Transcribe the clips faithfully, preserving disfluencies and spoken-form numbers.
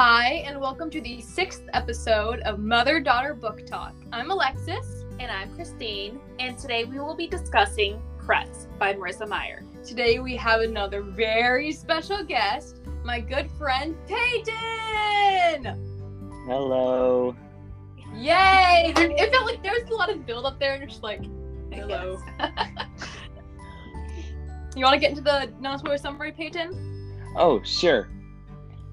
Hi, and welcome to the sixth episode of Mother-Daughter Book Talk. I'm Alexis. And I'm Christine. And today we will be discussing Cress by Marissa Meyer. Today we have another very special guest, my good friend, Peyton! Hello. Yay! There, it felt like there was a lot of build up there and you're just like, hello. You want to get into the non-spoiler summary, Peyton? Oh, sure.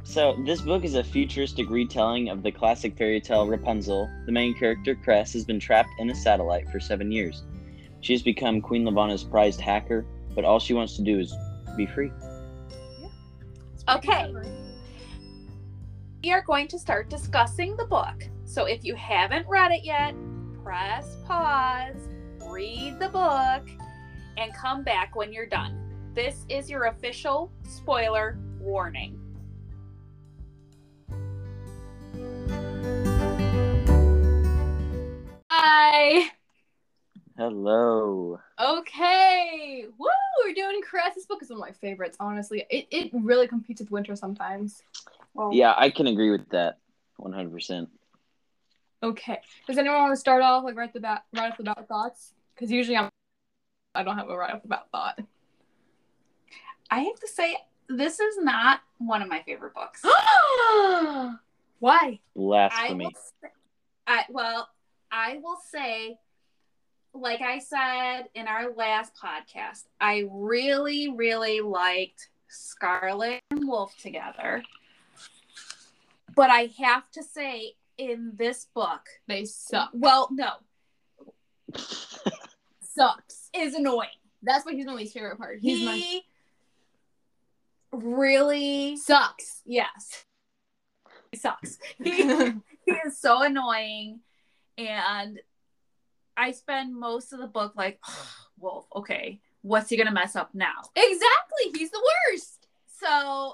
So, this book is a futuristic retelling of the classic fairy tale Rapunzel. The main character, Cress, has been trapped in a satellite for seven years. She has become Queen Levana's prized hacker, but all she wants to do is be free. Yeah. Okay. We are going to start discussing the book. So, if you haven't read it yet, press pause, read the book, and come back when you're done. This is your official spoiler warning. Hi. Hello. Okay. Woo! We're doing Cress. This book is one of my favorites, honestly. It it really competes with Winter sometimes. Oh. Yeah, I can agree with that one hundred percent. Okay. Does anyone want to start off like right the bat right off the bat with thoughts? Because usually I'm I don't have a right off the bat thought. I have to say this is not one of my favorite books. Why? Blasphemy. I, will, I well I will say, like I said in our last podcast, I really, really liked Scarlet and Wolf together. But I have to say, in this book, they suck. Well, no. Sucks is annoying. That's what he's my least favorite part. He's he my... really sucks. Yes. He sucks. He, he is so annoying. And I spend most of the book like, oh, Wolf, okay, what's he going to mess up now? Exactly. He's the worst. So,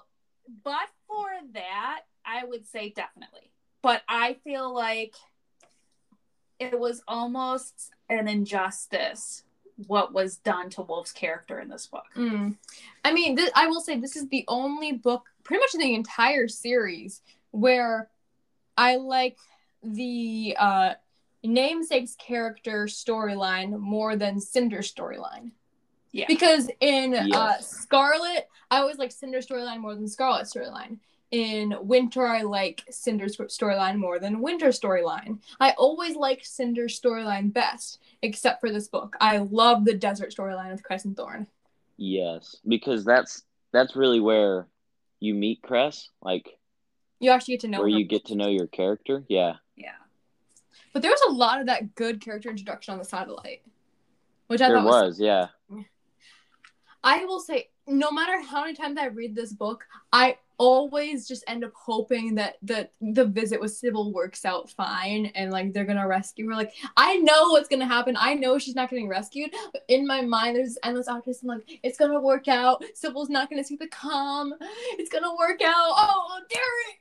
but for that, I would say definitely. But I feel like it was almost an injustice what was done to Wolf's character in this book. Mm. I mean, th- I will say this is the only book, pretty much the entire series, where I like the... uh Namesake's character storyline more than Cinder's storyline. Yeah. Because in yes. uh, Scarlet, I always like Cinder's storyline more than Scarlet's storyline. In Winter, I like Cinder's storyline more than Winter's storyline. I always liked Cinder's storyline best, except for this book. I love the desert storyline of Cress and Thorne. Yes, because that's that's really where you meet Cress. Like, you actually get to know where her. You get to know your character. Yeah. Yeah. But there was a lot of that good character introduction on the satellite. Which I there thought was, was yeah. I will say, no matter how many times I read this book, I always just end up hoping that the, the visit with Sybil works out fine and, like, they're going to rescue her. Like, I know what's going to happen. I know she's not getting rescued. But in my mind, there's this endless optimism. Like, it's going to work out. Sybil's not going to see the calm. It's going to work out. Oh, there it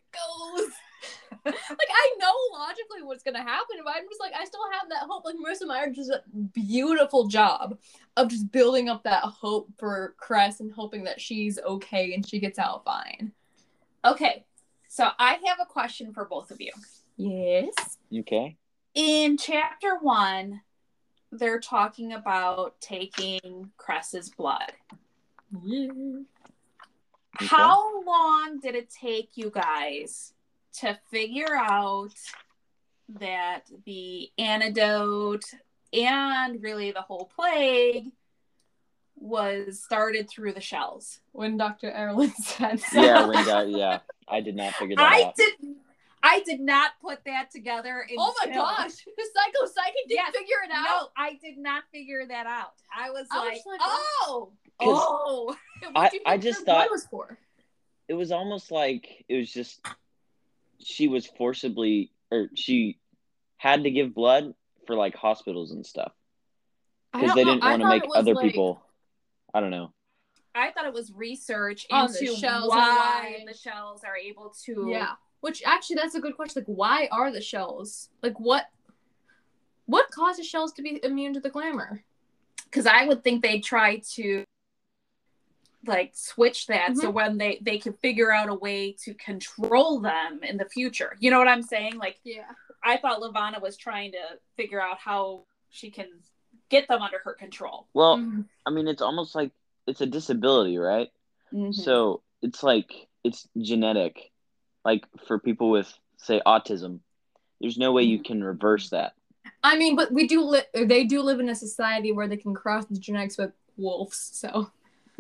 goes. Like, I know logically what's gonna happen, but I'm just like, I still have that hope. Like, Marissa Meyer does a beautiful job of just building up that hope for Cress and hoping that she's okay and she gets out fine. Okay, so I have a question for both of you. Yes. Okay. In chapter one, they're talking about taking Cress's blood. Yeah. Okay. How long did it take you guys to figure out that the antidote and really the whole plague was started through the shells? When Doctor Erland said so. Yeah, when God, yeah. I did not figure that I out. Did, I did not put that together. Oh my gosh. The psycho-psychic didn't yes, figure it out? No, I did not figure that out. I was, I like, was like, oh! Oh! I, I just thought was for? It was almost like it was just... she was forcibly, or she had to give blood for, like, hospitals and stuff. Because they didn't want to make other like, people, I don't know. I thought it was research into shells why, why the shells are able to. Yeah, which actually, that's a good question. Like, why are the shells? Like, what what causes shells to be immune to the glamour? Because I would think they try to like switch that mm-hmm. so when they they can figure out a way to control them in the future. You know what I'm saying? Like, yeah, I thought Levana was trying to figure out how she can get them under her control. Well, mm-hmm. I mean, it's almost like it's a disability, right? Mm-hmm. So it's like it's genetic. Like for people with, say, autism, there's no way you can reverse that. I mean, but we do li- they do live in a society where they can cross the genetics with wolves, so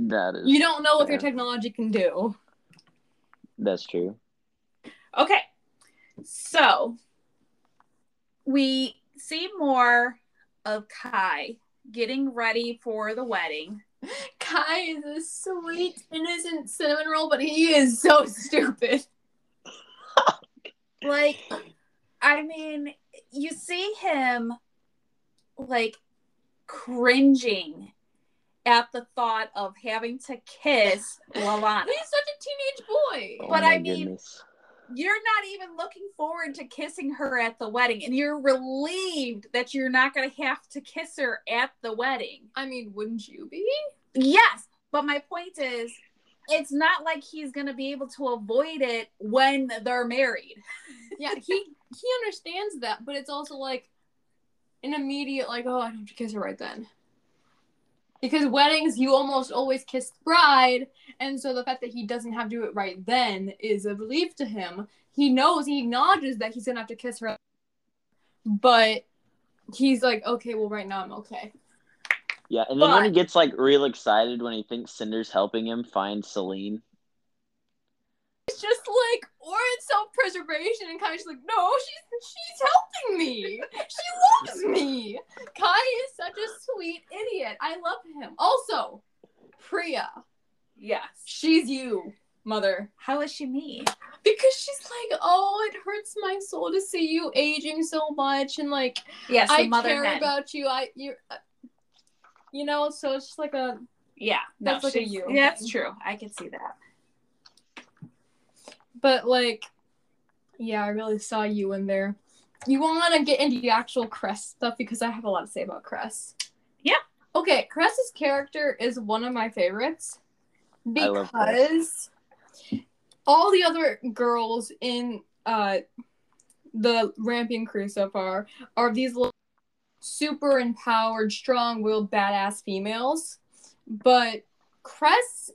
that is you don't know fair. What their technology can do. That's true. Okay. So we see more of Kai getting ready for the wedding. Kai is a sweet, innocent cinnamon roll, but he is so stupid. Like, I mean, you see him, like, cringing at the thought of having to kiss Levana. He's such a teenage boy. Oh, but I mean, goodness. You're not even looking forward to kissing her at the wedding, and you're relieved that you're not going to have to kiss her at the wedding. I mean, wouldn't you be? Yes, but my point is, it's not like he's going to be able to avoid it when they're married. Yeah, he he understands that, but it's also like an immediate, like, oh, I don't have to kiss her right then. Because weddings, you almost always kiss the bride, and so the fact that he doesn't have to do it right then is a relief to him. He knows, he acknowledges that he's going to have to kiss her, but he's like, okay, well, right now I'm okay. Yeah, and then but, when he gets, like, real excited when he thinks Cinder's helping him find Selene. It's just, like, or it's self-preservation, and Kai's like, no, she's she's helping me! She loves me! Kai is such a sweet idiot. I love him. Also, Priya. Yes. She's you, mother. How is she me? Because she's like, oh, it hurts my soul to see you aging so much, and, like, yes, I mother care men. About you. I you're... You know, so it's just like a... Yeah, that's no, like she, a you. Yeah, that's true. I can see that. But, like, yeah, I really saw you in there. You want to get into the actual Cress stuff because I have a lot to say about Cress. Yeah. Okay, Cress's character is one of my favorites because all the other girls in uh, the Rampion crew so far are these little super empowered, strong-willed, badass females. But Cress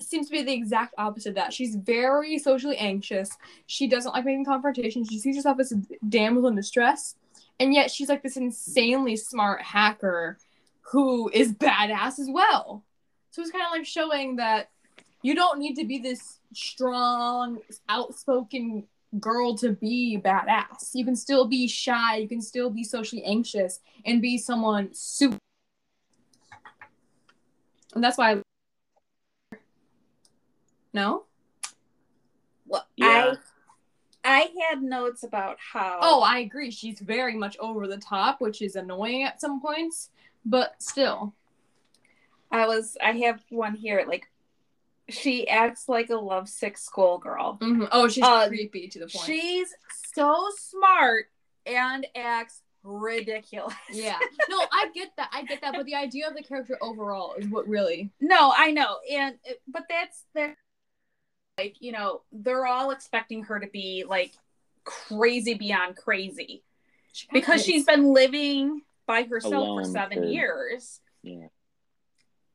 seems to be the exact opposite of that. She's very socially anxious. She doesn't like making confrontations. She sees herself as a damsel in distress. And yet she's like this insanely smart hacker who is badass as well. So it's kind of like showing that you don't need to be this strong, outspoken girl to be badass. You can still be shy, you can still be socially anxious and be someone super. And that's why I... No? Well, yeah. I I had notes about how Oh, I agree. She's very much over the top, which is annoying at some points, but still. I was I have one here, like, she acts like a lovesick schoolgirl. Mm-hmm. Oh, she's uh, creepy to the point. She's so smart and acts ridiculous. Yeah. No, I get that. I get that. But the idea of the character overall is what really... No, I know. And But that's... that's like, you know, they're all expecting her to be, like, crazy beyond crazy. She because is. She's been living by herself Alone for seven for... years. Yeah.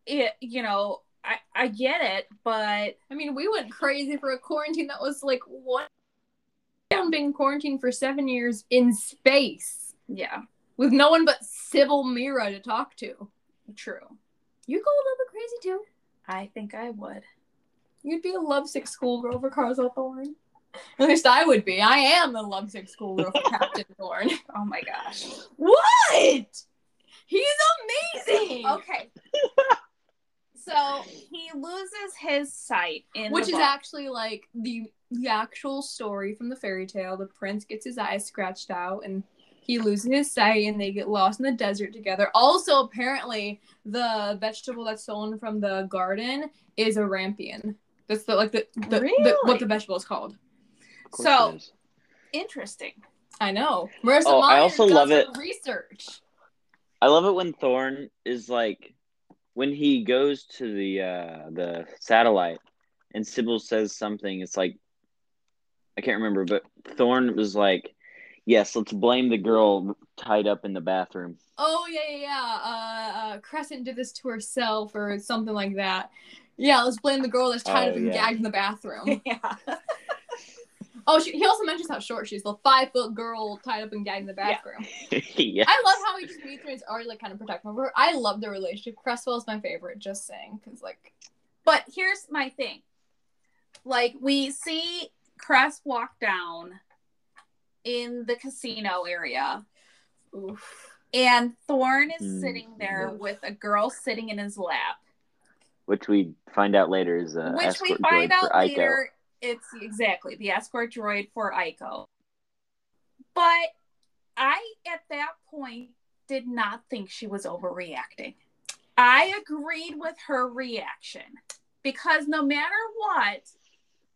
It, you know... I, I get it, but... I mean, we went crazy for a quarantine that was, like, one... I've been quarantined for seven years in space. Yeah. With no one but Sybil Mira to talk to. True. You go a little bit crazy, too. I think I would. You'd be a lovesick schoolgirl for Carswell Thorne. At least I would be. I am a lovesick schoolgirl for Captain Thorne. Oh, my gosh. What? He's amazing! Okay. So he loses his sight in Which the is actually like the the actual story from the fairy tale. The prince gets his eyes scratched out and he loses his sight and they get lost in the desert together. Also, apparently the vegetable that's stolen from the garden is a rampion. That's the like the, the, really? the what the vegetable is called. So is. Interesting. I know. Marissa oh, Meyer I also does love it. Research. I love it when Thorne is like when he goes to the uh, the satellite and Sybil says something, it's like, I can't remember, but Thorne was like, yes, let's blame the girl tied up in the bathroom. Oh, yeah, yeah, yeah. Uh, uh, Crescent did this to herself or something like that. Yeah, let's blame the girl that's tied oh, up and yeah. gagged in the bathroom. Yeah. Oh, she, he also mentions how short she is. The five-foot girl tied up and gagged in the bathroom. Yeah. Yes. I love how he just meets her and is already, like, kind of protective of her. I love their relationship. Cresswell's my favorite, just saying. Cause, like... But here's my thing. Like, we see Cress walk down in the casino area. Oof. And Thorne is mm, sitting there oof. with a girl sitting in his lap. Which we find out later is a Which escort we find out later it's exactly the escort droid for Iko. But I at that point did not think she was overreacting. I agreed with her reaction because no matter what,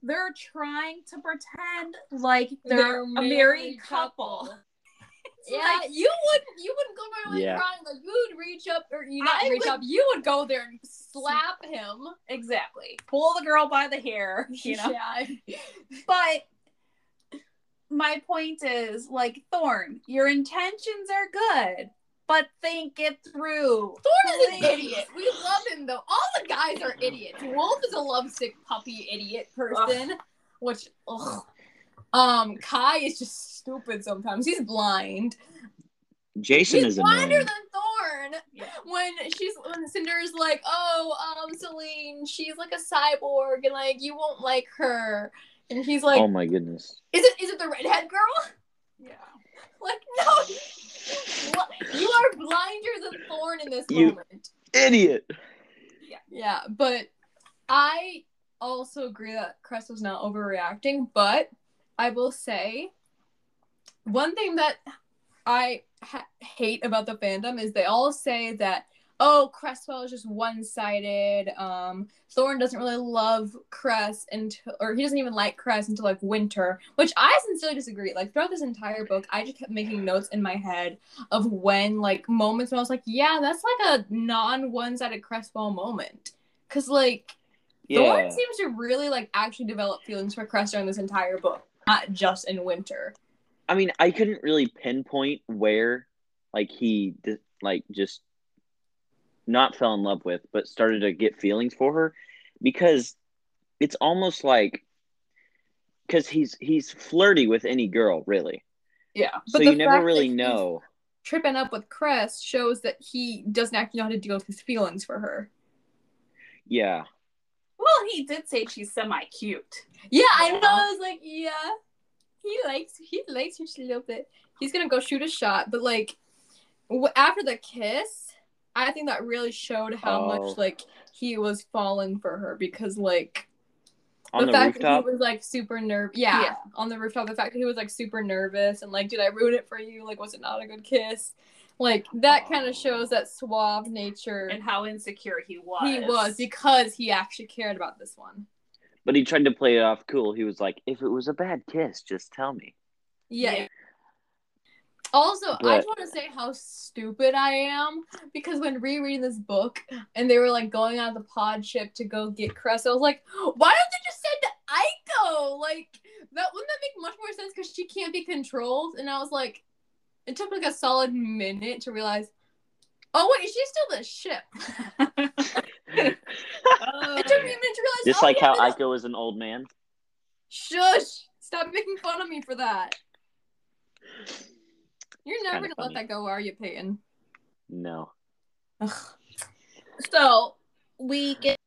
they're trying to pretend like they're, they're a married, married couple. couple. Yeah, like, you would you wouldn't go there like yeah. crying, like you would reach up or you not I reach would, up, you would go there and slap him. Exactly. Pull the girl by the hair, you know. Yeah. But my point is, like, Thorne, your intentions are good. But think it through. Thorne is an idiot. We love him, though. All the guys are idiots. Wolf is a lovesick puppy idiot person. Ugh. Which, ugh. Um, Kai is just stupid sometimes. He's blind. Jacin He's is blinder annoying. than Thorne. Yeah. When she's when Cinder is like, oh, um, Selene, she's like a cyborg, and like you won't like her. And he's like, oh my goodness. Is it is it the redhead girl? Yeah. Like, no. You are blinder than Thorne in this you moment. Idiot. Yeah, yeah, but I also agree that Cress was not overreacting, but I will say one thing that I ha- hate about the fandom is they all say that, oh, Cresswell is just one-sided, um, Thorne doesn't really love Cress, until, or he doesn't even like Cress until, like, Winter, which I sincerely disagree. Like, throughout this entire book, I just kept making notes in my head of when, like, moments when I was like, yeah, that's, like, a non-one-sided Cresswell moment. Because, like, yeah. Thorne seems to really, like, actually develop feelings for Cress during this entire book, not just in Winter. I mean, I couldn't really pinpoint where, like, he, di- like, just... not fell in love with, but started to get feelings for her, because it's almost like, because he's he's flirty with any girl, really. Yeah. So you never really know. Tripping up with Cress shows that he doesn't actually know how to deal with his feelings for her. Yeah. Well, he did say she's semi-cute. Yeah, I know. I was like, yeah, he likes he likes her just a little bit. He's gonna go shoot a shot, but like after the kiss. I think that really showed how oh. much, like, he was falling for her because, like, the, the fact rooftop? that he was, like, super nervous. Yeah, yeah, on the rooftop. The fact that he was, like, super nervous and, like, did I ruin it for you? Like, was it not a good kiss? Like, that oh. kind of shows that suave nature. And how insecure he was. He was, because he actually cared about this one. But he tried to play it off cool. He was like, if it was a bad kiss, just tell me. Yeah. yeah. Also, but, I just want to say how stupid I am, because when rereading this book, and they were, like, going on the pod ship to go get Cress, I was like, why don't they just send Iko? Like, that wouldn't that make much more sense, because she can't be controlled? And I was like, it took, like, a solid minute to realize, oh, wait, she's still the ship. oh. It took me a minute to realize, Just oh, like yeah, how Iko was an old man? Shush! Stop making fun of me for that. You're it's never going to let that go, are you, Peyton? No. Ugh. So, we get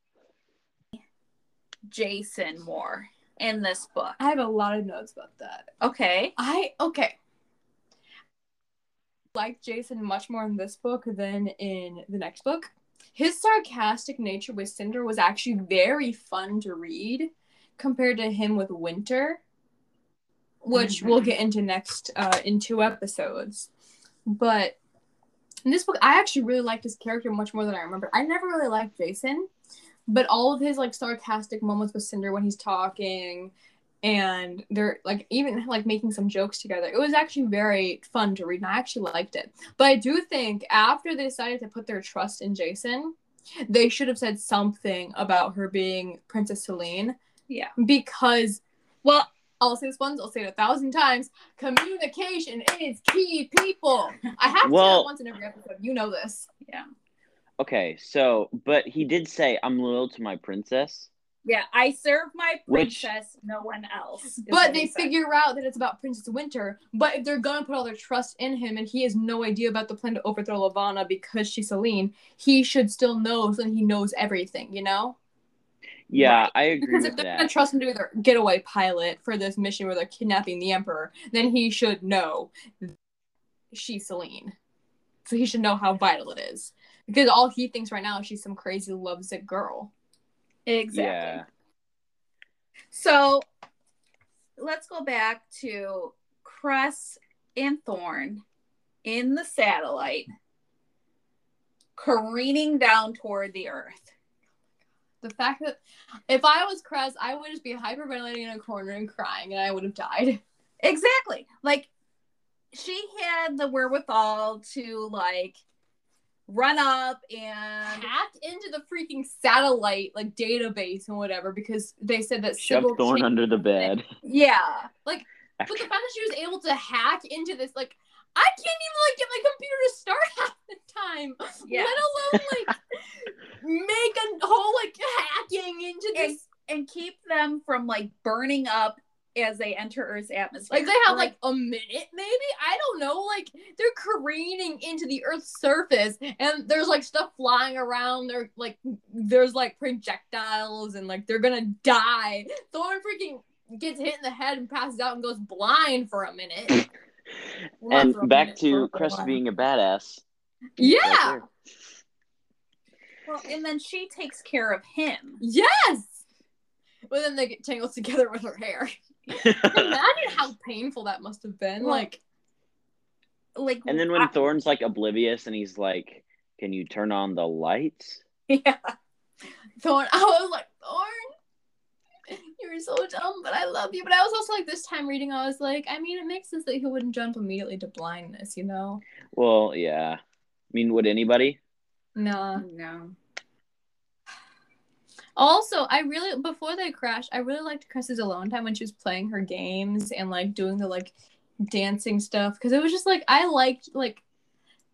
Jacin more in this book. I have a lot of notes about that. Okay. I, okay. I like Jacin much more in this book than in the next book. His sarcastic nature with Cinder was actually very fun to read compared to him with Winter, which we'll get into next, uh, in two episodes. But in this book, I actually really liked his character much more than I remembered. I never really liked Jacin, but all of his, like, sarcastic moments with Cinder when he's talking, and they're, like, even, like, making some jokes together. It was actually very fun to read, and I actually liked it. But I do think after they decided to put their trust in Jacin, they should have said something about her being Princess Celine. Yeah. Because, well, I'll say this once, I'll say it a thousand times, communication is key, people. I have well, to say that once in every episode. You know this. Yeah. Okay, so, but he did say, I'm loyal to my princess. Yeah, I serve my princess, Which, no one else. But they figure out that it's about Princess Winter, but if they're going to put all their trust in him and he has no idea about the plan to overthrow Levana because she's Selene, he should still know so that he knows everything, you know? Yeah, right? I agree because with that. Because if they're going to trust him to be their getaway pilot for this mission where they're kidnapping the Emperor, then he should know she's Selene. So he should know how vital it is. Because all he thinks right now is she's some crazy lovesick girl. Exactly. Yeah. So let's go back to Cress and Thorne in the satellite careening down toward the earth. The fact that if I was Cress, I would just be hyperventilating in a corner and crying and I would have died. Exactly. Like, she had the wherewithal to, like, run up and hack into the freaking satellite, like, database and whatever, because they said that Sybil shoved Thorne under the bed. Yeah. Like, but the fact that she was able to hack into this, like, I can't even, like, get my computer to start half the time. Yeah. Let alone, like, make a whole, like, hacking into this. And, and keep them from, like, burning up as they enter Earth's atmosphere. Like, they have, like, like, a minute, maybe? I don't know. Like, they're careening into the Earth's surface, and there's, like, stuff flying around. They're, like, there's, like, projectiles, and, like, they're gonna die. Thorne freaking gets hit in the head and passes out and goes blind for a minute. and a back minute, to Cress being a badass. Yeah! Right well, and then she takes care of him. Yes! But then they get tangled together with her hair. Imagine how painful that must have been. Like, like. And then when I, Thorne's, like, oblivious and he's like, can you turn on the lights? Yeah. Thorne, I was like, Thorne, you were so dumb, but I love you. But I was also, like, this time reading, I was like, I mean, it makes sense that he wouldn't jump immediately to blindness, you know? Well, yeah. I mean, would anybody? No. No. Also, I really, before they crashed, I really liked Cress's alone time when she was playing her games and, like, doing the, like, dancing stuff. Because it was just, like, I liked, like,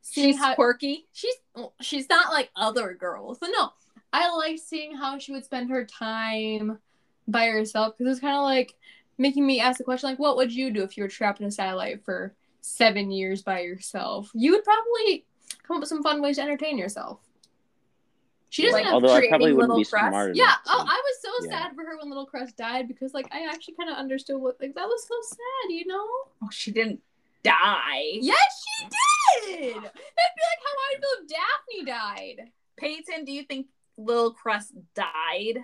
seeing she's how... She's quirky. She's, well, she's not like other girls. But no, I liked seeing how she would spend her time by herself. Because it was kind of, like, making me ask the question, like, what would you do if you were trapped in a satellite for seven years by yourself? You would probably come up with some fun ways to entertain yourself. She doesn't like, have although I probably wouldn't be smarter. Yeah. Enough. Oh, I was so yeah. sad for her when Little Cress died because, like, I actually kind of understood what, like, that was so sad, you know? Oh, she didn't die. Yes, she did! That'd be like how I'd feel if Daphne died. Peyton, do you think Little Cress died?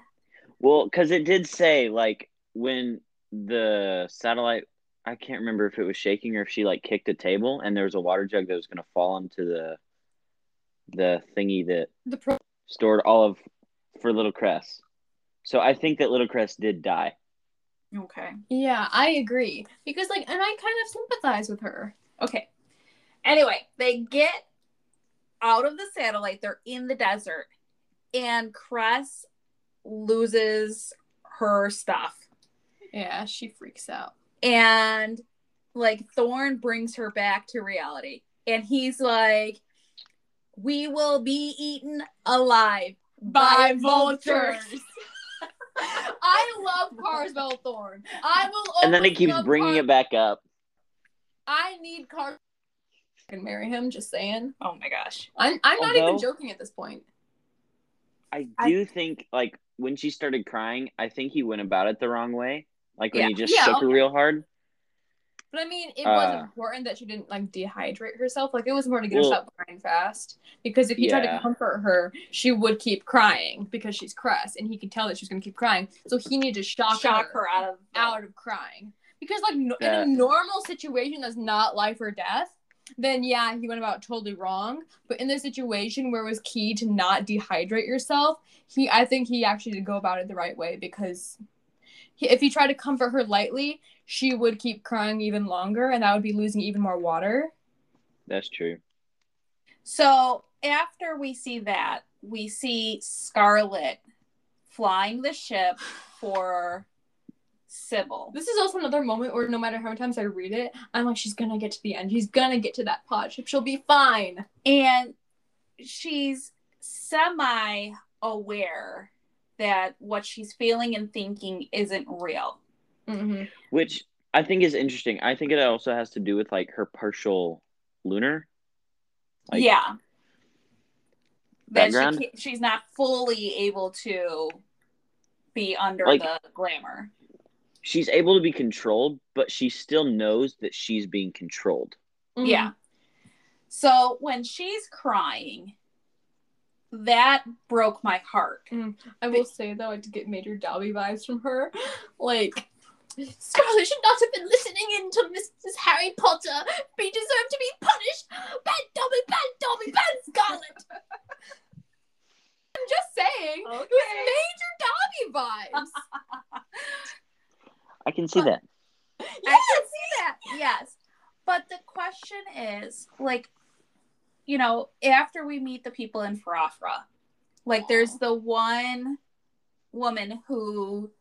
Well, because it did say, like, when the satellite, I can't remember if it was shaking or if she, like, kicked a table and there was a water jug that was going to fall into the the thingy that... The pro- Stored all of for Little Cress. So I think that Little Cress did die. Okay. Yeah, I agree. Because, like, and I kind of sympathize with her. Okay. Anyway, they get out of the satellite. They're in the desert. And Cress loses her stuff. Yeah, she freaks out. And, like, Thorne brings her back to reality. And he's like... We will be eaten alive by, by vultures. vultures. I love Carswell Thorne. I will. And then it keeps bringing Car- it back up. I need Carswell. I can marry him. Just saying. Oh my gosh. I'm. I'm Although, not even joking at this point. I do I, think, like, when she started crying, I think he went about it the wrong way. Like when yeah. he just yeah, shook okay. her real hard. But I mean, it uh, was important that she didn't, like, dehydrate herself. Like, it was important to get well, her to stop crying fast. Because if he yeah. tried to comfort her, she would keep crying because she's Cress. And he could tell that she was going to keep crying. So he needed to shock, shock her, her out, of, out of crying. Because, like, no, yeah. in a normal situation that's not life or death, then, yeah, he went about totally wrong. But in the situation where it was key to not dehydrate yourself, he, I think he actually did go about it the right way. Because he, if he tried to comfort her lightly... she would keep crying even longer, and that would be losing even more water. That's true. So, after we see that, we see Scarlet flying the ship for Sybil. This is also another moment where no matter how many times I read it, I'm like, she's gonna get to the end. She's gonna get to that pod ship. She'll be fine. And she's semi-aware that what she's feeling and thinking isn't real. Mm-hmm. Which I think is interesting. I think it also has to do with, like, her partial lunar. Like, yeah. That she, she's not fully able to be under, like, the glamour. She's able to be controlled, but she still knows that she's being controlled. Mm-hmm. Yeah. So when she's crying, that broke my heart. Mm. I will but, say, though, I did get Major Dobby vibes from her. Like, Scarlet should not have been listening in to Missus Harry Potter. They deserve to be punished. Ban Dobby, ban Dobby, ban Scarlet. I'm just saying, okay. It was Major Dobby vibes. I can see but, that. Yes! I can see that. Yes. But the question is, like, you know, after we meet the people in Farafra, like, there's the one woman who,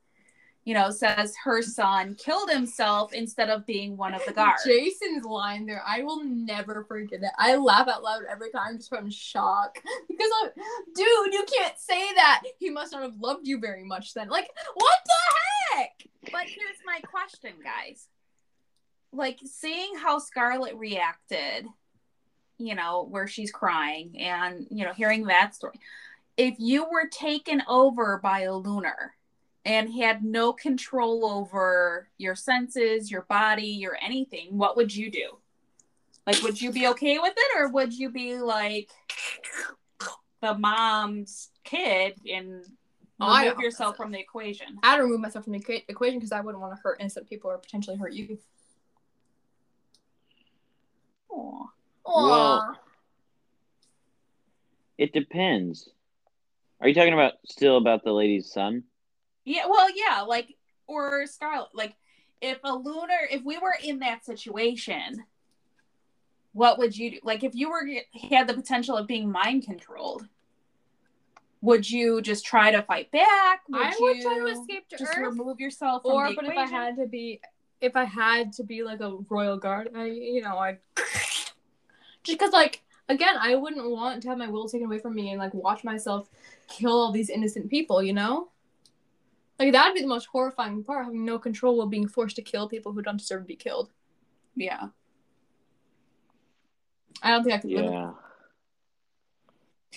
you know, says her son killed himself instead of being one of the guards. Jacin's line there, I will never forget it. I laugh out loud every time just from shock. Because I'm, dude, you can't say that. He must not have loved you very much then. Like, what the heck? But here's my question, guys. Like, seeing how Scarlet reacted, you know, where she's crying and, you know, hearing that story. If you were taken over by a lunar and had no control over your senses, your body, your anything, what would you do? Like, would you be okay with it? Or would you be like the mom's kid and remove oh, yourself from the equation? I'd remove myself from the equation because I wouldn't want to hurt innocent people or potentially hurt you. Aww. Aww. Well, it depends. Are you talking about still about the lady's son? Yeah, well, yeah, like, or Scarlet. Like, if a lunar, if we were in that situation, what would you do? Like, if you were had the potential of being mind controlled, would you just try to fight back? Would I would you try to escape to just Earth. Just remove yourself from or, the equation? Or, but if I had to be, if I had to be, like, a royal guard, I, you know, I'd... Just because, like, again, I wouldn't want to have my will taken away from me and, like, watch myself kill all these innocent people, you know? Like, that would be the most horrifying part, having no control while being forced to kill people who don't deserve to be killed. Yeah. I don't think I could yeah. live with that.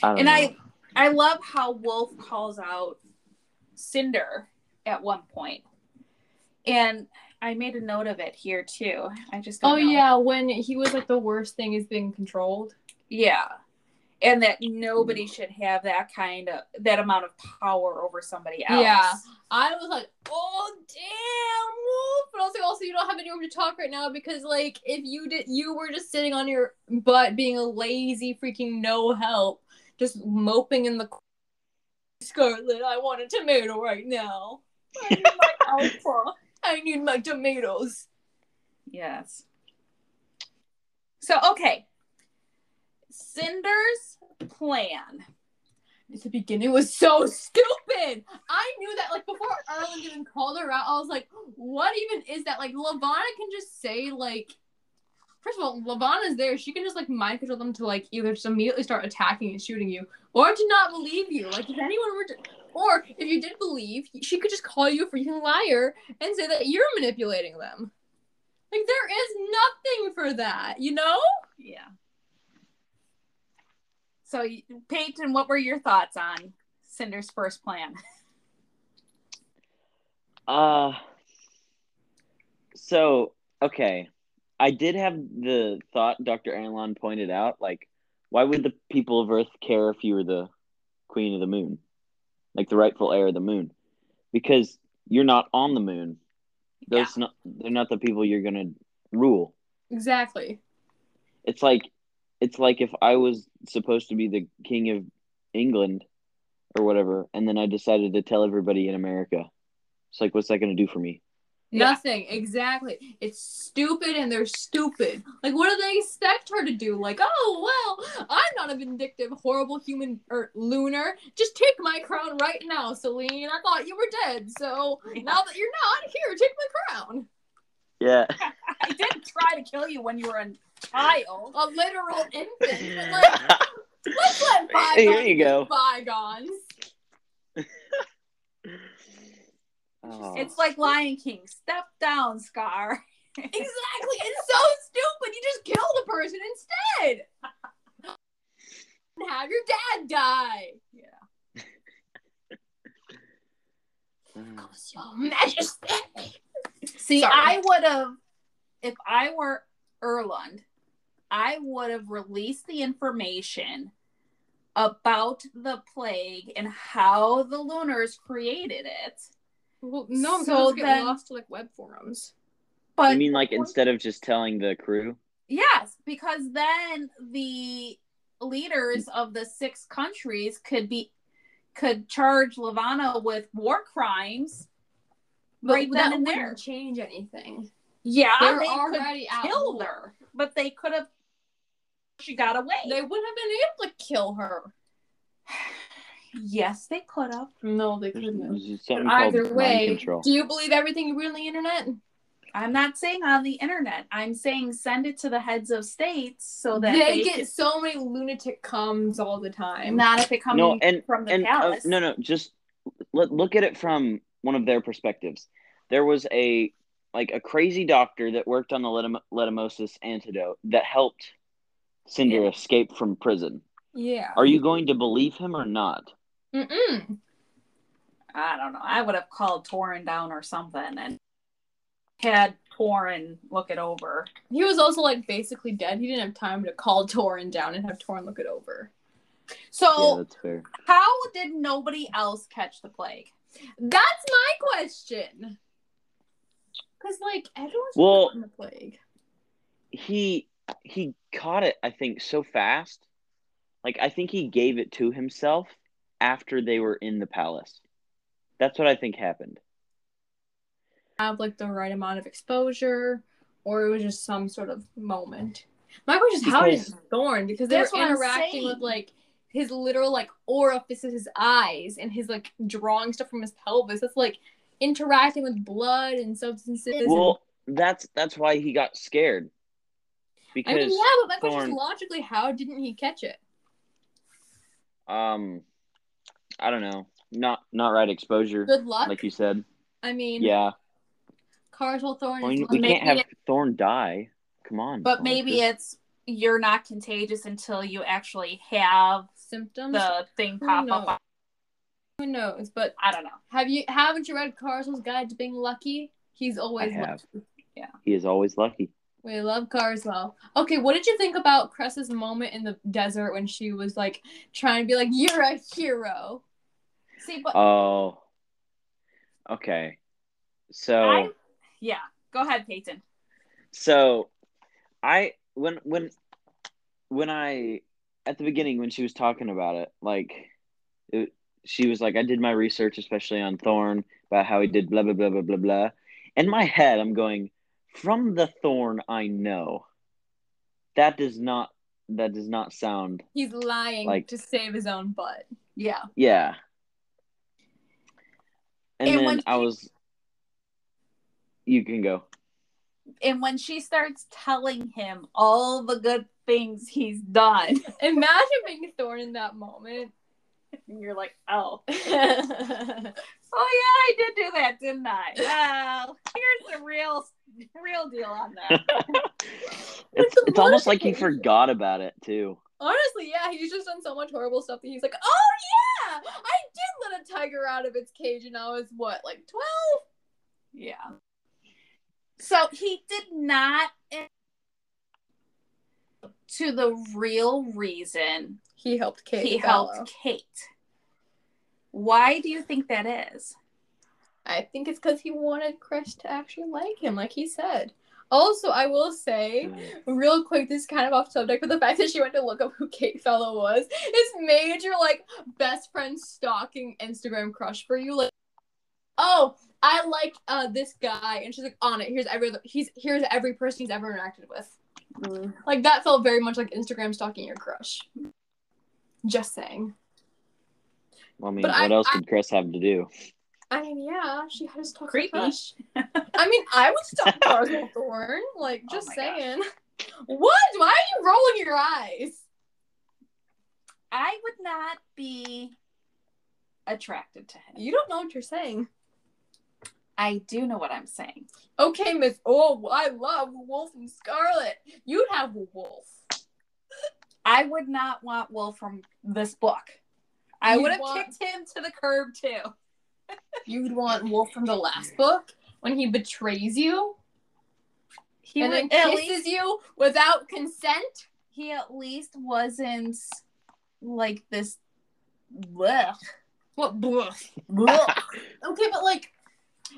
I don't and know. I... I love how Wolf calls out Cinder at one point. And I made a note of it here, too. I just don't Oh, know. yeah, when he was like, the worst thing is being controlled. Yeah. And that nobody should have that kind of, that amount of power over somebody else. Yeah. I was like, oh, damn, Wolf. But also, also, you don't have anyone to talk right now because, like, if you did, you were just sitting on your butt being a lazy freaking no help. Just moping in the Scarlet. I want a tomato right now. I need my alpha. I need my tomatoes. Yes. So, okay. Cinder's plan. At the beginning was so stupid. I knew that, like, before Erland even called her out, I was like, what even is that? Like, Levana can just say, like, first of all, Levana's there. She can just, like, mind control them to, like, either just immediately start attacking and shooting you or to not believe you. Like, if anyone were to... Or, if you did believe, she could just call you a freaking liar and say that you're manipulating them. Like, there is nothing for that, you know? Yeah. So, Peyton, what were your thoughts on Cinder's first plan? Uh... So, okay... I did have the thought Doctor Erland pointed out, like, why would the people of Earth care if you were the queen of the moon? Like, the rightful heir of the moon. Because you're not on the moon. Those yeah. not, they're not the people you're going to rule. Exactly. It's like, it's like if I was supposed to be the king of England or whatever, and then I decided to tell everybody in America. It's like, what's that going to do for me? Nothing. Yeah. Exactly. It's stupid and they're stupid. Like, what do they expect her to do? Like, oh, well, I'm not a vindictive, horrible human or lunar. Just take my crown right now, Celine. I thought you were dead. So yeah. Now that you're not, here, take my crown. Yeah. I didn't try to kill you when you were a child. A literal infant. But like, let's let bygones there you go. bygones. Oh. It's like Lion King. Step down, Scar. Exactly. It's so stupid. You just kill the person instead. And have your dad die. Yeah. Oh, so majesty. See, sorry. I would have, if I were Erland, I would have released the information about the plague and how the Lunars created it. Well, no, I'm so get then, lost to like web forums. But you mean like instead of just telling the crew? Yes, because then the leaders of the six countries could be could charge Levana with war crimes. But right then and there, change anything. Yeah, they're they already could kill out. her, but they could have. She got away. They wouldn't have been able to kill her. Yes, they could have. No, they couldn't have. Either way, do you believe everything you read on the internet? I'm not saying on the internet. I'm saying send it to the heads of states so that they, they get can... so many lunatic comes all the time. Not if it comes no, and, from the and, palace. Uh, no, no, just look, look at it from one of their perspectives. There was a like a crazy doctor that worked on the letam- letamosis antidote that helped Cinder yeah. escape from prison. Yeah. Are you going to believe him or not? Mm-mm. I don't know. I would have called Torin down or something and had Torin look it over. He was also, like, basically dead. He didn't have time to call Torin down and have Torin look it over. So, yeah, that's fair. How did nobody else catch the plague? That's my question. Because, like, everyone's well, caught in the plague. He, he caught it, I think, so fast. Like, I think he gave it to himself. After they were in the palace. That's what I think happened. Have like the right amount of exposure, or it was just some sort of moment. My question is, how did Thorne? Because they were interacting with like his literal like orifices, his eyes, and his like drawing stuff from his pelvis. That's like interacting with blood and substances. Well, and... that's that's why he got scared. Because I mean, yeah, but my Thorne... question is logically, how didn't he catch it? Um. I don't know. Not not right exposure. Good luck. Like you said. I mean. Yeah. Carswell Thorne. I mean, we can't have it, Thorne die. Come on. But Thorne, maybe just... it's you're not contagious until you actually have symptoms. The thing pop Who up. Who knows? But I don't know. Have you haven't you read Carswell's Guide to Being Lucky? He's always I have. lucky. Yeah. He is always lucky. We love Carswell. Okay, what did you think about Cress's moment in the desert when she was like trying to be like, "You're a hero"? See, but oh, okay. So I... yeah, go ahead, Peyton. So I when when when I at the beginning when she was talking about it, like it, she was like, "I did my research, especially on Thorne, about how he did blah blah blah blah blah blah." In my head, I'm going. From the Thorne, I know. That does not. That does not sound. He's lying like, to save his own butt. Yeah. Yeah. And, and then I she, was. You can go. And when she starts telling him all the good things he's done, imagine being a Thorne in that moment. And you're like, oh. Oh, yeah, I did do that, didn't I? Well, here's the real, real deal on that. it's it's, it's almost like he forgot about it, too. Honestly, yeah, he's just done so much horrible stuff that he's like, oh, yeah, I did let a tiger out of its cage, and I was, what, like twelve? Yeah. So he did not... to the real reason... He helped Kate. He Fellow. helped Kate. Why do you think that is? I think it's because he wanted Cress to actually like him, like he said. Also, I will say, real quick, this is kind of off subject, but the fact that she went to look up who Kate Fellow was is major, like, best friend stalking Instagram crush for you. Like, oh, I like uh, this guy, and she's like, on it. Here's every he's here's every person he's ever interacted with. Mm. Like that felt very much like Instagram stalking your crush. Just saying. Well, I mean, but what I, else could I, Cress have to do? I mean, yeah, she had a stalker crush. I mean, I would stalk Carswell Thorne. Like, just oh saying. Gosh. What? Why are you rolling your eyes? I would not be attracted to him. You don't know what you're saying. I do know what I'm saying. Okay, Miss. Oh, I love Wolf and Scarlet. You'd have Wolf. I would not want Wolf from this book. I would have kicked him to the curb, too. You'd want Wolf from the last book when he betrays you? He and then kisses you without consent? He at least wasn't like this... Blech. What? Blech. Blech. Okay, but like...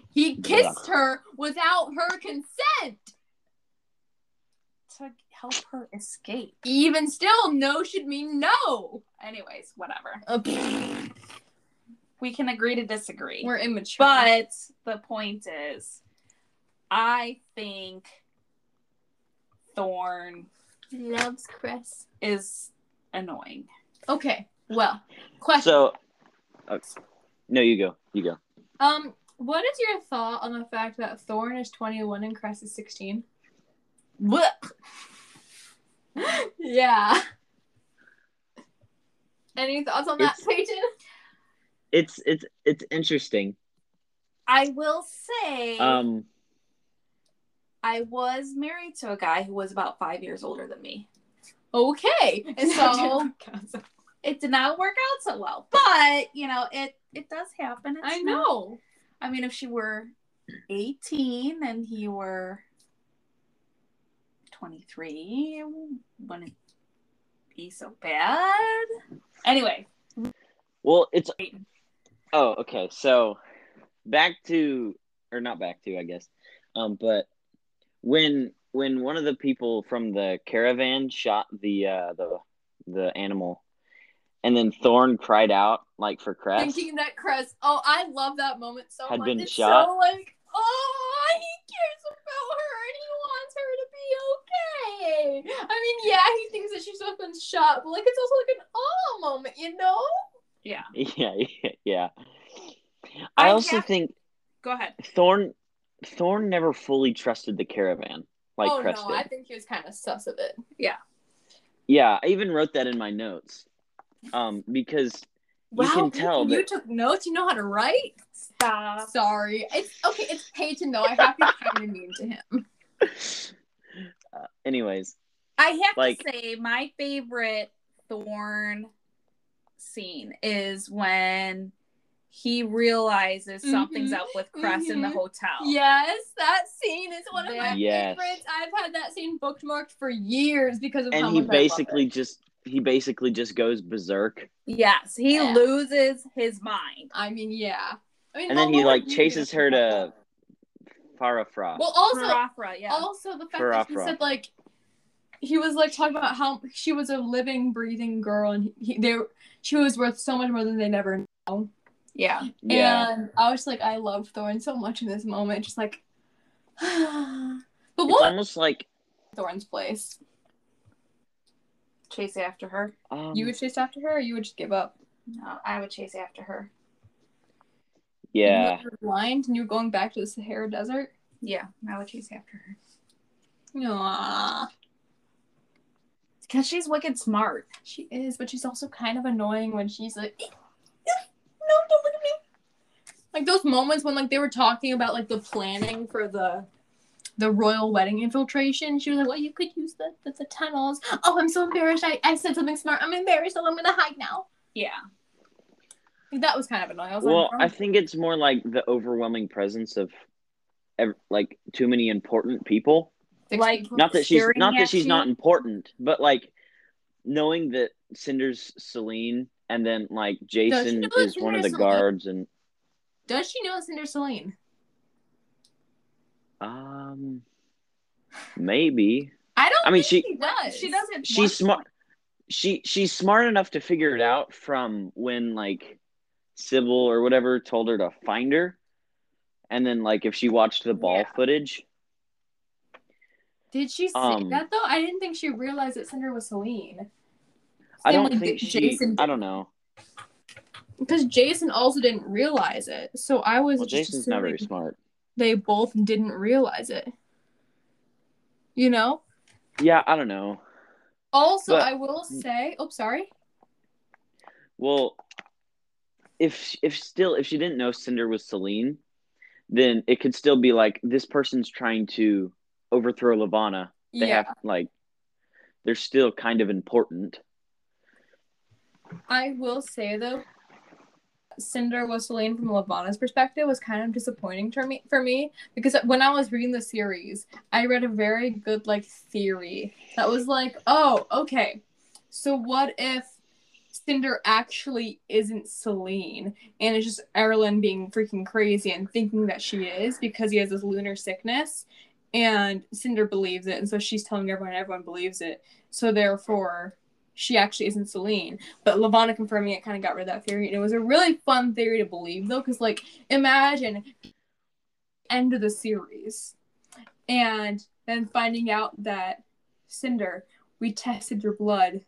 He kissed her without her consent. To help her escape. Even still, no should mean no. Anyways, whatever. Okay. We can agree to disagree. We're immature. But the point is, I think Thorne loves Cress is annoying. Okay, well, question. So, oh, no, you go. You go. Um... What is your thought on the fact that Thorne is twenty-one and Cress is sixteen? Yeah. Any thoughts on that, it's, Peyton? It's it's it's interesting. I will say um, I was married to a guy who was about five years older than me. Okay. And so it did not work out so well. But, you know, it, it does happen. It's I know. Not, I mean, if she were eighteen and he were twenty-three, it wouldn't be so bad. Anyway. Well, it's... Oh, okay. So, back to... Or not back to, I guess. Um, but when when one of the people from the caravan shot the uh, the the animal... And then Thorne cried out, like, for Cress. Thinking that Cress, oh, I love that moment so had much. Had been it's shot. So, like, oh, he cares about her and he wants her to be okay. I mean, yeah, he thinks that she's just been shot, but, like, it's also, like, an oh moment, you know? Yeah. Yeah, yeah, yeah. I, I also have... think... Go ahead. Thorne, Thorne never fully trusted the caravan, like oh, Cress no, did. I think he was kind of sus of it. Yeah. Yeah, I even wrote that in my notes. Um, because wow, you can tell you, that... you took notes. You know how to write. Stop. Sorry. It's okay. It's Peyton though. I have to be kind of mean to him. Uh, anyways, I have like... to say my favorite Thorne scene is when he realizes mm-hmm. something's up with Cress mm-hmm. in the hotel. Yes, that scene is one of my yes. favorites. I've had that scene bookmarked for years because of and how much I love it. And he basically just. He basically just goes berserk. Yes, he yeah. loses his mind. I mean, yeah. I mean, and then he like chases her to Farafra. Well, also, Farafra, yeah. Also, the fact Farafra. that he said like he was like talking about how she was a living, breathing girl, and he, they she was worth so much more than they never know. Yeah. yeah. And I was like, I loved Thorne so much in this moment, just like. But what? It's almost like Thorne's place. Chase after her. Um, you would chase after her, or you would just give up? No, I would chase after her. Yeah. You were blind, and you were going back to the Sahara Desert. Yeah, I would chase after her. Aww. Because she's wicked smart. She is, but she's also kind of annoying when she's like, eh, eh, "No, don't look at me." Like those moments when like they were talking about like the planning for the. The royal wedding infiltration. She was like, well, you could use the, the, the tunnels. Oh, I'm so embarrassed. I, I said something smart. I'm embarrassed, so I'm going to hide now. Yeah. That was kind of annoying. I was well, like, oh. I think it's more like the overwhelming presence of, ev- like, too many important people. Like, not that she's not that she's you. not important, but, like, knowing that Cinder's Celine and then, like, Jacin is one of the Celine? guards. And Does she know Cinder's Celine? Um, maybe. I don't. I mean, think she, she does. She doesn't. She's smart. She she's smart enough to figure it out from when like Sybil or whatever told her to find her, and then like if she watched the ball yeah. footage. Did she say um, that though? I didn't think she realized that Cinder was Selene. I don't like think she, Jacin I don't know. Because Jacin also didn't realize it, so I was well, just Jason's not very smart. They both didn't realize it. You know? Yeah, I don't know. Also, but, I will say, oh, sorry. Well, if if still if she didn't know Cinder was Selene, then it could still be like this person's trying to overthrow Levana. They yeah. have like they're still kind of important. I will say though, Cinder was Selene from Levana's perspective was kind of disappointing to me, for me because when I was reading the series, I read a very good like theory that was like, oh, okay, so what if Cinder actually isn't Selene and it's just Erland being freaking crazy and thinking that she is because he has this lunar sickness and Cinder believes it and so she's telling everyone everyone believes it, so therefore she actually isn't Selene. But Levana confirming it kind of got rid of that theory. And it was a really fun theory to believe, though, because, like, imagine end of the series. And then finding out that, Cinder, we tested your blood.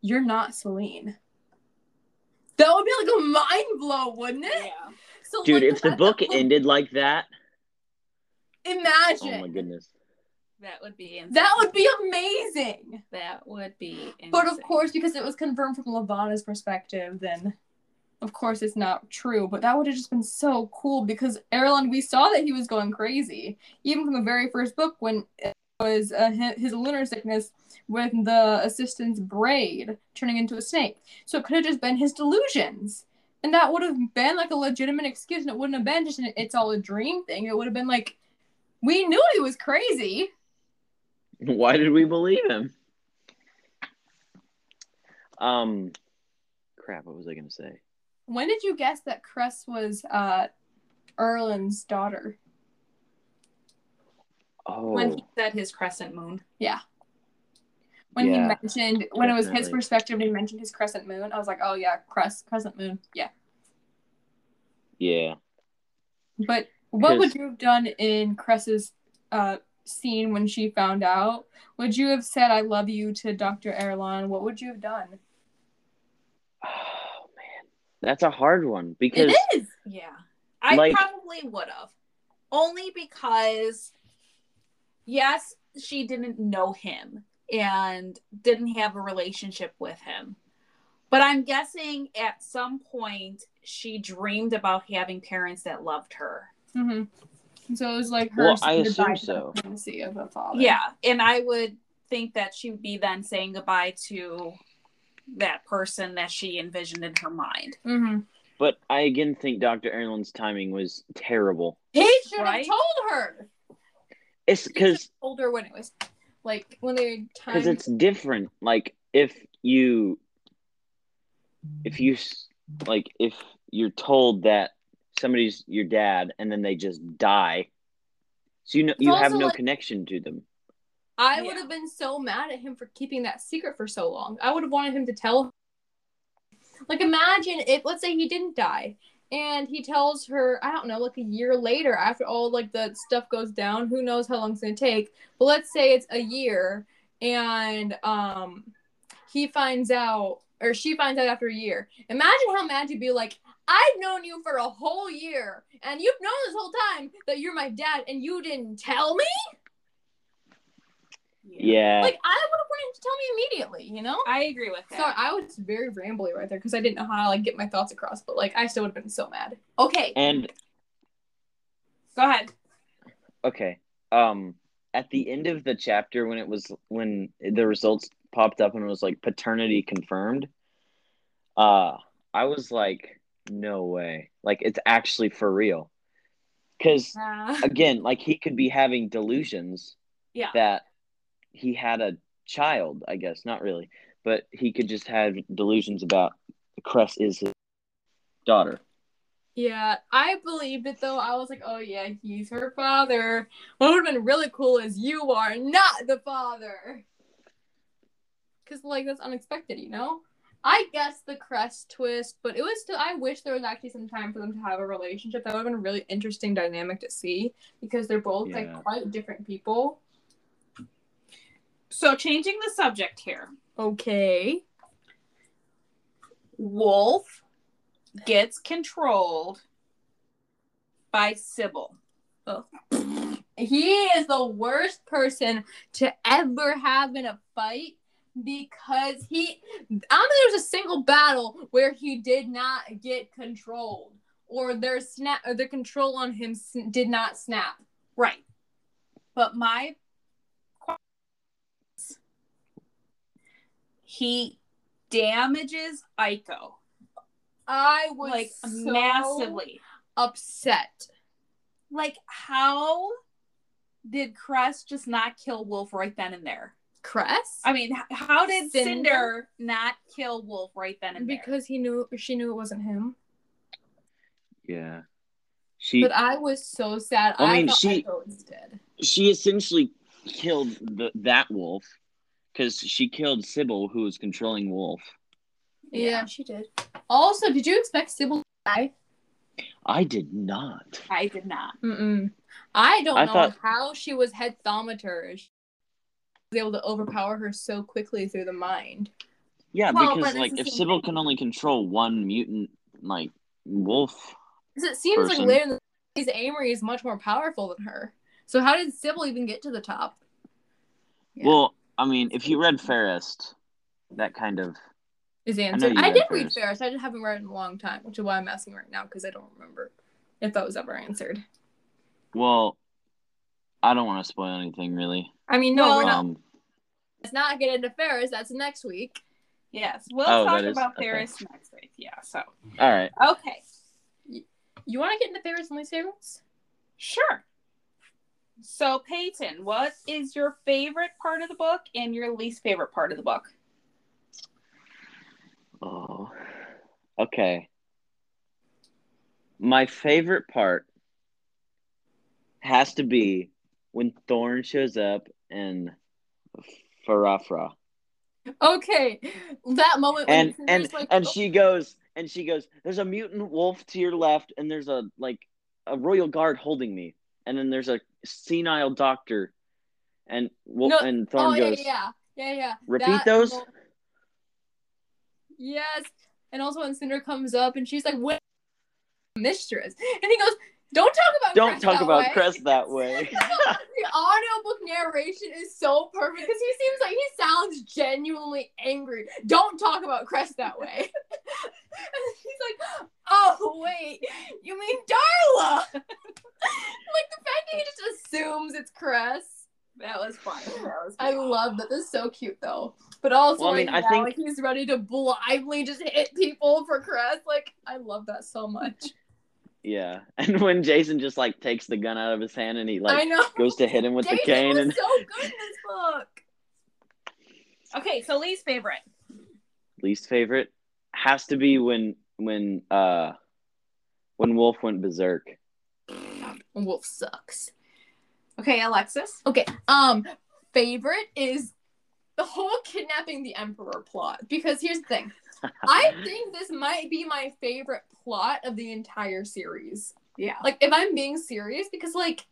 You're not Selene. That would be, like, a mind blow, wouldn't it? Yeah. So, dude, like, if the book ended like that. Imagine. Oh, my goodness. That would be insane. That would be amazing. That would be insane. But of course, because it was confirmed from Levana's perspective, then of course it's not true. But that would have just been so cool because Erland, we saw that he was going crazy. Even from the very first book when it was uh, his lunar sickness with the assistant's braid turning into a snake. So it could have just been his delusions. And that would have been like a legitimate excuse, and it wouldn't have been just an it's all a dream thing. It would have been like, we knew he was crazy. Why did we believe him? Um, crap, what was I going to say? When did you guess that Cress was uh, Erland's daughter? Oh. When he said his crescent moon. Yeah. When yeah, he mentioned, when definitely. It was his perspective and he mentioned his crescent moon, I was like, oh yeah, Cress, crescent moon, yeah. Yeah. But what would you have done in Cress's uh scene when she found out? Would you have said I love you to Doctor Erland? What would you have done? Oh man, that's a hard one because it is. Yeah, I like, probably would have, only because yes, she didn't know him and didn't have a relationship with him, but I'm guessing at some point she dreamed about having parents that loved her. Mm-hmm. So it was like her well, I assume so. Pregnancy of a father. Yeah, and I would think that she would be then saying goodbye to that person that she envisioned in her mind. Mm-hmm. But I again think Doctor Erland's timing was terrible. He should right? have told her. It's because told her when it was like when they because it's different. Like if you, if you like if you're told that somebody's your dad and then they just die, so you know you have no like, connection to them. I yeah. would have been so mad at him for keeping that secret for so long. I would have wanted him to tell her. Like imagine if let's say he didn't die and he tells her, I don't know, like a year later after all like the stuff goes down, who knows how long it's gonna take, but let's say it's a year and um he finds out or she finds out after a year. Imagine how mad you'd be. Like, I've known you for a whole year, and you've known this whole time that you're my dad, and you didn't tell me? Yeah. Like, I would have wanted to tell me immediately, you know? I agree with that. So I was very rambly right there, because I didn't know how to, like, get my thoughts across, but, like, I still would have been so mad. Okay. And... Go ahead. Okay. Um, at the end of the chapter, when it was, when the results popped up and it was, like, paternity confirmed, uh, I was, like... no way, like it's actually for real, because uh, again, like he could be having delusions yeah. that he had a child, I guess not really, but he could just have delusions about Cress is his daughter. Yeah, I believed it though. I was like, oh yeah, he's her father. What would have been really cool is you are not the father, because like that's unexpected, you know. I guess the Cress twist, but it was still, I wish there was actually some time for them to have a relationship. That would have been a really interesting dynamic to see, because they're both yeah. like quite different people. So changing the subject here. Okay. Wolf gets controlled by Sybil. Oh. He is the worst person to ever have in a fight, because he, I don't think there was a single battle where he did not get controlled, or their snap, or their control on him sn- did not snap. Right. But my question is, he damages Iko. I was like so massively upset. Like, how did Cress just not kill Wolf right then and there? Cress? I mean, how did Cinder, Cinder not kill Wolf right then and because there? Because he knew, she knew it wasn't him. Yeah. She. But I was so sad. I, I mean, she. She essentially killed the, that Wolf, because she killed Sybil, who was controlling Wolf. Yeah, yeah, she did. Also, did you expect Sybil to die? I did not. I did not. Mm-mm. I don't I know thought... how she was head thaumaturge. Was able to overpower her so quickly through the mind. Yeah, well, because like if Sybil thing. can only control one mutant, like wolf, it seems person. like later in the days, Amory is much more powerful than her. So how did Sybil even get to the top? Yeah. Well, I mean, if you read Fairest, that kind of is the answer. I, I did Fairest. read Fairest. I just haven't read it in a long time, which is why I'm asking right now, because I don't remember if that was ever answered. Well, I don't want to spoil anything, really. I mean, no, well, we're not. Um, let's not get into Fairest. That's next week. Yes, we'll oh, talk is, about okay. Fairest next week. Yeah, so. All right. Okay. You, you want to get into Fairest and least favorites? Sure. So, Peyton, what is your favorite part of the book and your least favorite part of the book? Oh, okay. My favorite part has to be when Thorne shows up in Farafra. Okay, that moment. When and and, like, and oh. she goes and she goes. There's a mutant wolf to your left, and there's a like a royal guard holding me, and then there's a senile doctor, and wolf, no, and Thorne oh, goes. Yeah, yeah, yeah, yeah. Repeat that, those. Well, yes, and also when Cinder comes up and she's like, "What mistress?" And he goes, Don't talk about Don't Cress talk that about way. Cress that way. The audiobook narration is so perfect, because he seems like he sounds genuinely angry. Don't talk about Cress that way. And he's like, oh wait, you mean Darla? Like the fact that he just assumes it's Cress. That was fun. That was I love that. This is so cute though. But also well, right I mean, now, I think... like he's ready to blindly just hit people for Cress. Like I love that so much. Yeah, and when Jacin just like takes the gun out of his hand and he like goes to hit him with Jacin the cane. Was and so good in this book. Okay, so least favorite. Least favorite has to be when when uh when Wolf went berserk. Wolf sucks. Okay, Alexis. Okay, um, favorite is the whole kidnapping the Emperor plot, because here's the thing. I think this might be my favorite plot of the entire series. Yeah. Like, if I'm being serious, because, like,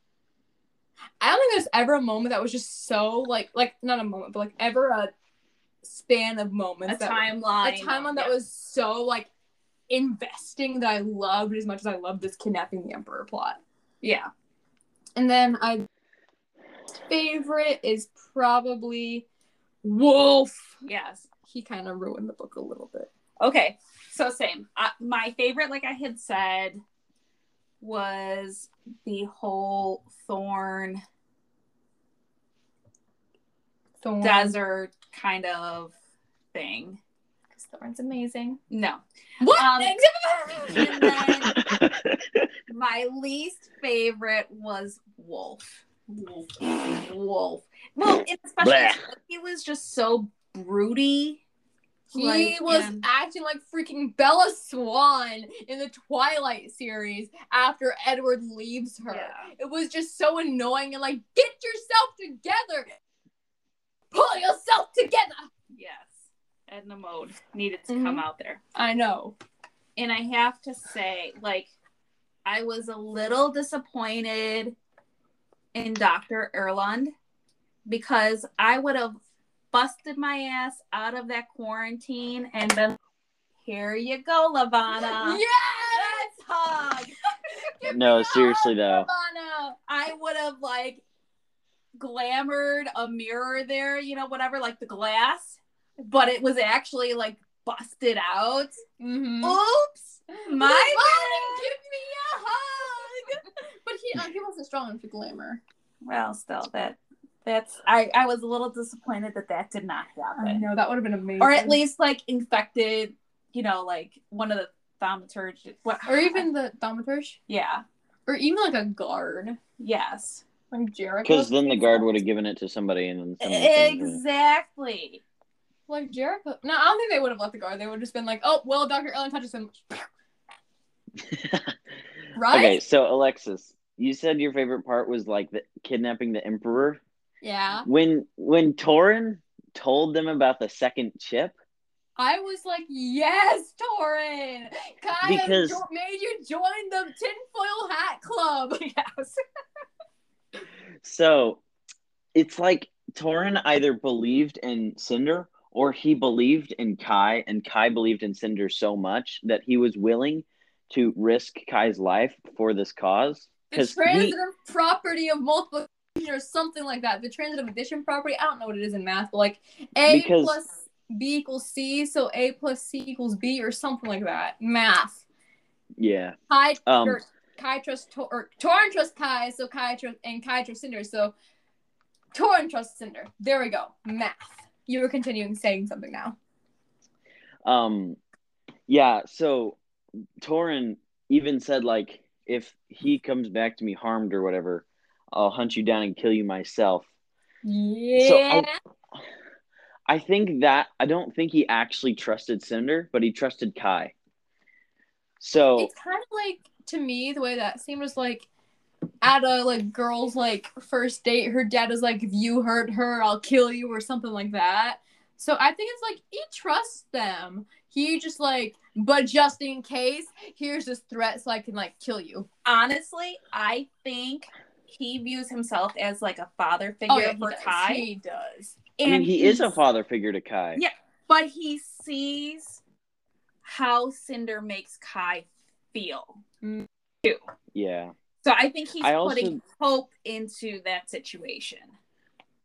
I don't think there's ever a moment that was just so, like, like not a moment, but, like, ever a span of moments. A timeline. A timeline that was so, like, investing that I loved as much as I loved this kidnapping the Emperor plot. Yeah. And then my favorite is probably Wolf. Yes. He kind of ruined the book a little bit. Okay, so same. Uh, my favorite, like I had said, was the whole Thorne, Thorne. desert kind of thing. Because Thorne's amazing. No. What? Um, and then my least favorite was Wolf. Wolf. Wolf. Well, especially he was just so broody. He like, was and... acting like freaking Bella Swan in the Twilight series after Edward leaves her. Yeah. It was just so annoying and like, get yourself together! Pull yourself together! Yes. Edna Mode needed to mm-hmm. come out there. I know. And I have to say, like, I was a little disappointed in Doctor Erland because I would have busted my ass out of that quarantine and then here you go, Levana. Yes! Let's hug! No, seriously, hug, though. Levana. I would have, like, glamored a mirror there, you know, whatever, like the glass, but it was actually, like, busted out. Mm-hmm. Oops! My God! Give me a hug! But he, uh, he wasn't strong enough for glamour. Well, still, that... That's I, I was a little disappointed that that did not happen. I know, that would have been amazing. Or at least, like, infected, you know, like, one of the thaumaturge. What, or even the thaumaturge? Yeah. Or even, like, a guard. Yes. Like Jericho. Because then the guard would have given it to somebody. and then Exactly. Like Jericho. No, I don't think they would have let the guard. They would have just been like, oh, well, Doctor Erland touches him. Right? Okay, so, Alexis, you said your favorite part was, like, the kidnapping the Emperor. Yeah. When when Torin told them about the second chip, I was like, "Yes, Torin! Kai because... jo- made you join the tinfoil hat club." Yes. So it's like Torin either believed in Cinder or he believed in Kai, and Kai believed in Cinder so much that he was willing to risk Kai's life for this cause. The transitive he... property of multiple. Or something like that. The transitive addition property. I don't know what it is in math, but like A because plus B equals C, so A plus C equals B, or something like that. Math. Yeah. Kai, um, or Kai trusts Tor- or Torin trusts Kai, so Kai trusts and Kai trusts Cinder, so Torin trusts Cinder. There we go. Math. You were continuing saying something now. Um, yeah. So Torin even said, like, if he comes back to me harmed or whatever, I'll hunt you down and kill you myself. Yeah. So I, I think that, I don't think he actually trusted Cinder, but he trusted Kai. So. It's kind of like, to me, the way that seemed was like, at a, like, girl's, like, first date, her dad is like, if you hurt her, I'll kill you, or something like that. So I think it's like, he trusts them. He just like, but just in case, here's this threat so I can, like, kill you. Honestly, I think... he views himself as, like, a father figure oh, yeah, for does. Kai. He does. And I mean, he is a father figure to Kai. Yeah, but he sees how Cinder makes Kai feel, too. Yeah. So I think he's I putting also, hope into that situation.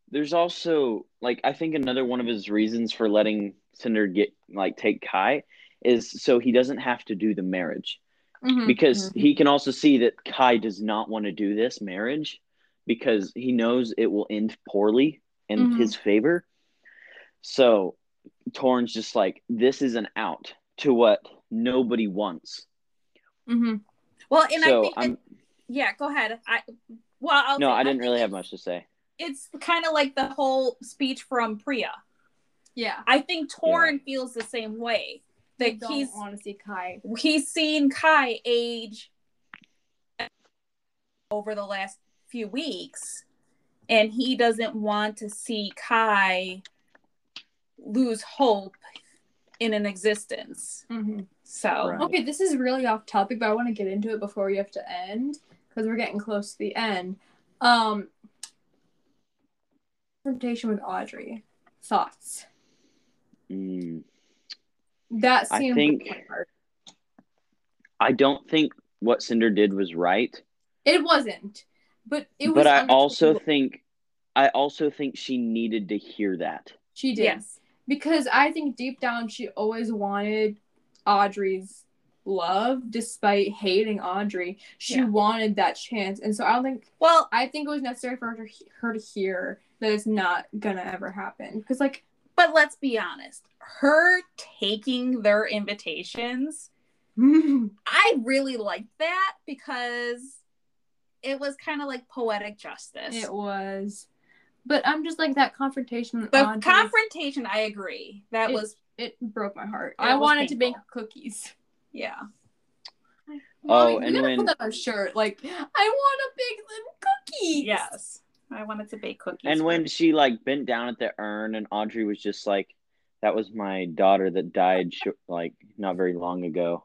There's also, like, I think another one of his reasons for letting Cinder get, like, take Kai is so he doesn't have to do the marriage. Mm-hmm, because mm-hmm. he can also see that Kai does not want to do this marriage because he knows it will end poorly in mm-hmm. his favor. So Torin's just like, this is an out to what nobody wants. Mm-hmm. Well, and so I think, that, yeah, go ahead. I well, I'll no, say, I didn't I really have much to say. It's kind of like the whole speech from Priya. Yeah, I think Torin yeah. feels the same way. That don't he's want to see Kai. He's seen Kai age over the last few weeks, and he doesn't want to see Kai lose hope in an existence. Mm-hmm. So, right. Okay, this is really off topic, but I want to get into it before we have to end because we're getting close to the end. Um, confrontation with Audrey. Thoughts? Mm. That seemed I think really hard. I don't think what Cinder did was right. It wasn't, but it was. But I also think, I also think she needed to hear that. She did, yes. Because I think deep down she always wanted Audrey's love, despite hating Audrey. She yeah. wanted that chance, and so I don't think. Well, I think it was necessary for her to, her to hear that it's not gonna ever happen. Because like. But let's be honest, her taking their invitations, mm-hmm. I really liked that because it was kind of like poetic justice. It was. But I'm just like that confrontation. The Audrey's, confrontation, I agree. That it, was. It broke my heart. I wanted painful. to bake cookies. Yeah. Oh, Mommy, and when. Put that on a shirt. Like, I want to bake them cookies. Yes. I wanted to bake cookies. And when her. she, like, bent down at the urn and Audrey was just like, That was my daughter that died, sh- like, not very long ago.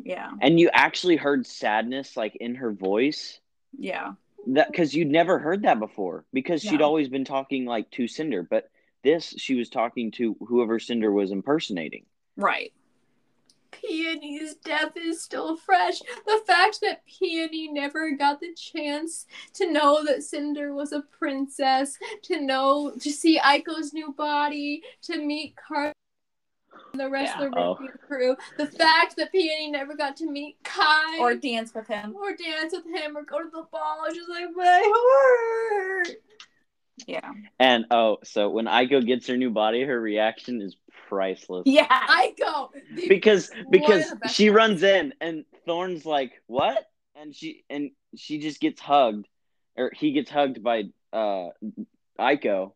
Yeah. And you actually heard sadness, like, in her voice. Yeah. That because you'd never heard that before, because she'd no. always been talking, like, to Cinder. But this, she was talking to whoever Cinder was impersonating. Right. Peony's death is still fresh. The fact that Peony never got the chance to know that Cinder was a princess, to know, to see Iko's new body, to meet Car and the rest yeah. of the oh. crew. The fact that Peony never got to meet Kai. Or dance with him. Or dance with him, or go to the ball. She's like, my heart. Yeah. And, oh, so when Iko gets her new body, her reaction is priceless. Yeah, Iko. Because because she ones. runs in and Thorne's like, what? And she and she just gets hugged, or he gets hugged by uh Iko,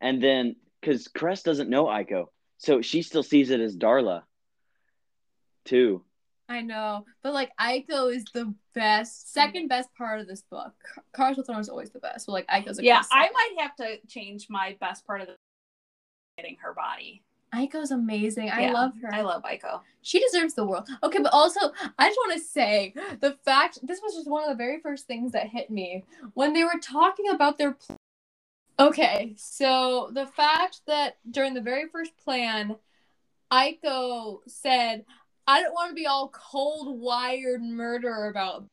and then because Cress doesn't know Iko, so she still sees it as Darla too. I know, but like Iko is the best, second best part of this book. Carswell Thorne is always the best. But like Iko's a yeah. Classic. I might have to change my best part of the getting her body. Iko's amazing. I yeah, love her. I love Iko. She deserves the world. Okay, but also, I just want to say, the fact, this was just one of the very first things that hit me. When they were talking about their plan. Okay, so the fact that during the very first plan, Iko said, I don't want to be all cold-wired murder about this.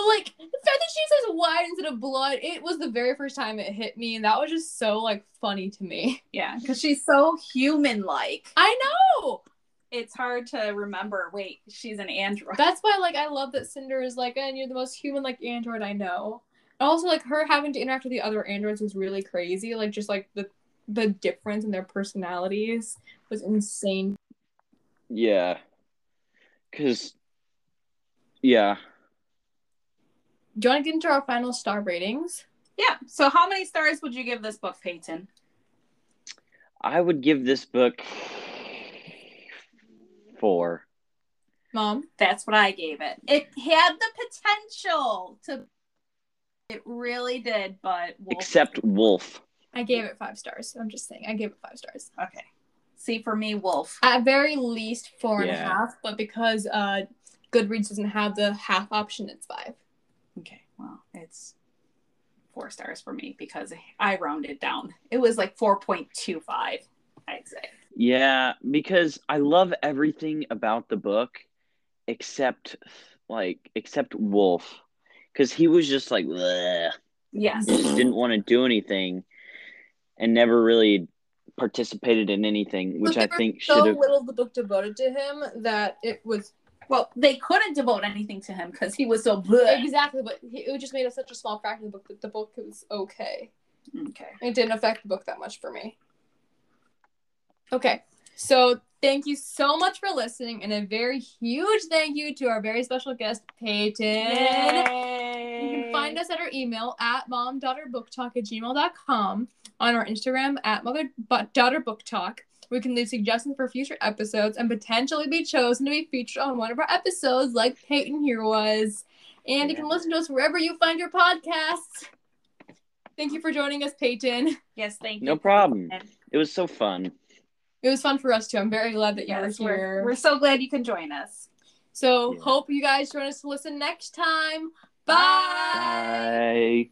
Like, the fact that she says wine instead of blood, it was the very first time it hit me, and that was just so, like, funny to me. Yeah, because she's so human-like. I know! It's hard to remember, wait, she's an android. That's why, like, I love that Cinder is like, and you're the most human-like android I know. And also, like, her having to interact with the other androids was really crazy. Like, just, like, the, the difference in their personalities was insane. Yeah. Because, yeah. Do you want to get into our final star ratings? Yeah. So how many stars would you give this book, Peyton? I would give this book four. Mom? That's what I gave it. It had the potential to... It really did, but... Wolf Except Wolf. I gave it five stars. I'm just saying. I gave it five stars. Okay. See, for me, Wolf. At very least four yeah. and a half, but because uh, Goodreads doesn't have the half option, it's five. Okay, well, it's four stars for me because I rounded down. It was like four point two five, I'd say. Yeah, because I love everything about the book except, like, except Wolf. Because he was just like, bleh. Yes. He just didn't want to do anything and never really participated in anything, which I think should have... There was so little of the book devoted to him that it was... Well, they couldn't devote anything to him because he was so bleh. Exactly, but he, it just made us such a small fraction of the book that the book was okay. Okay. It didn't affect the book that much for me. Okay, so thank you so much for listening, and a very huge thank you to our very special guest, Peyton. Yay. You can find us at our email at mom daughter book talk at gmail dot com, on our Instagram at mother daughter book talk. We can leave suggestions for future episodes and potentially be chosen to be featured on one of our episodes like Peyton here was. And yeah. you can listen to us wherever you find your podcasts. Thank you for joining us, Peyton. Yes, thank you. No problem. It was so fun. It was fun for us, too. I'm very glad that you yes, were here. We're, we're so glad you can join us. So yeah. hope you guys join us to listen next time. Bye! Bye.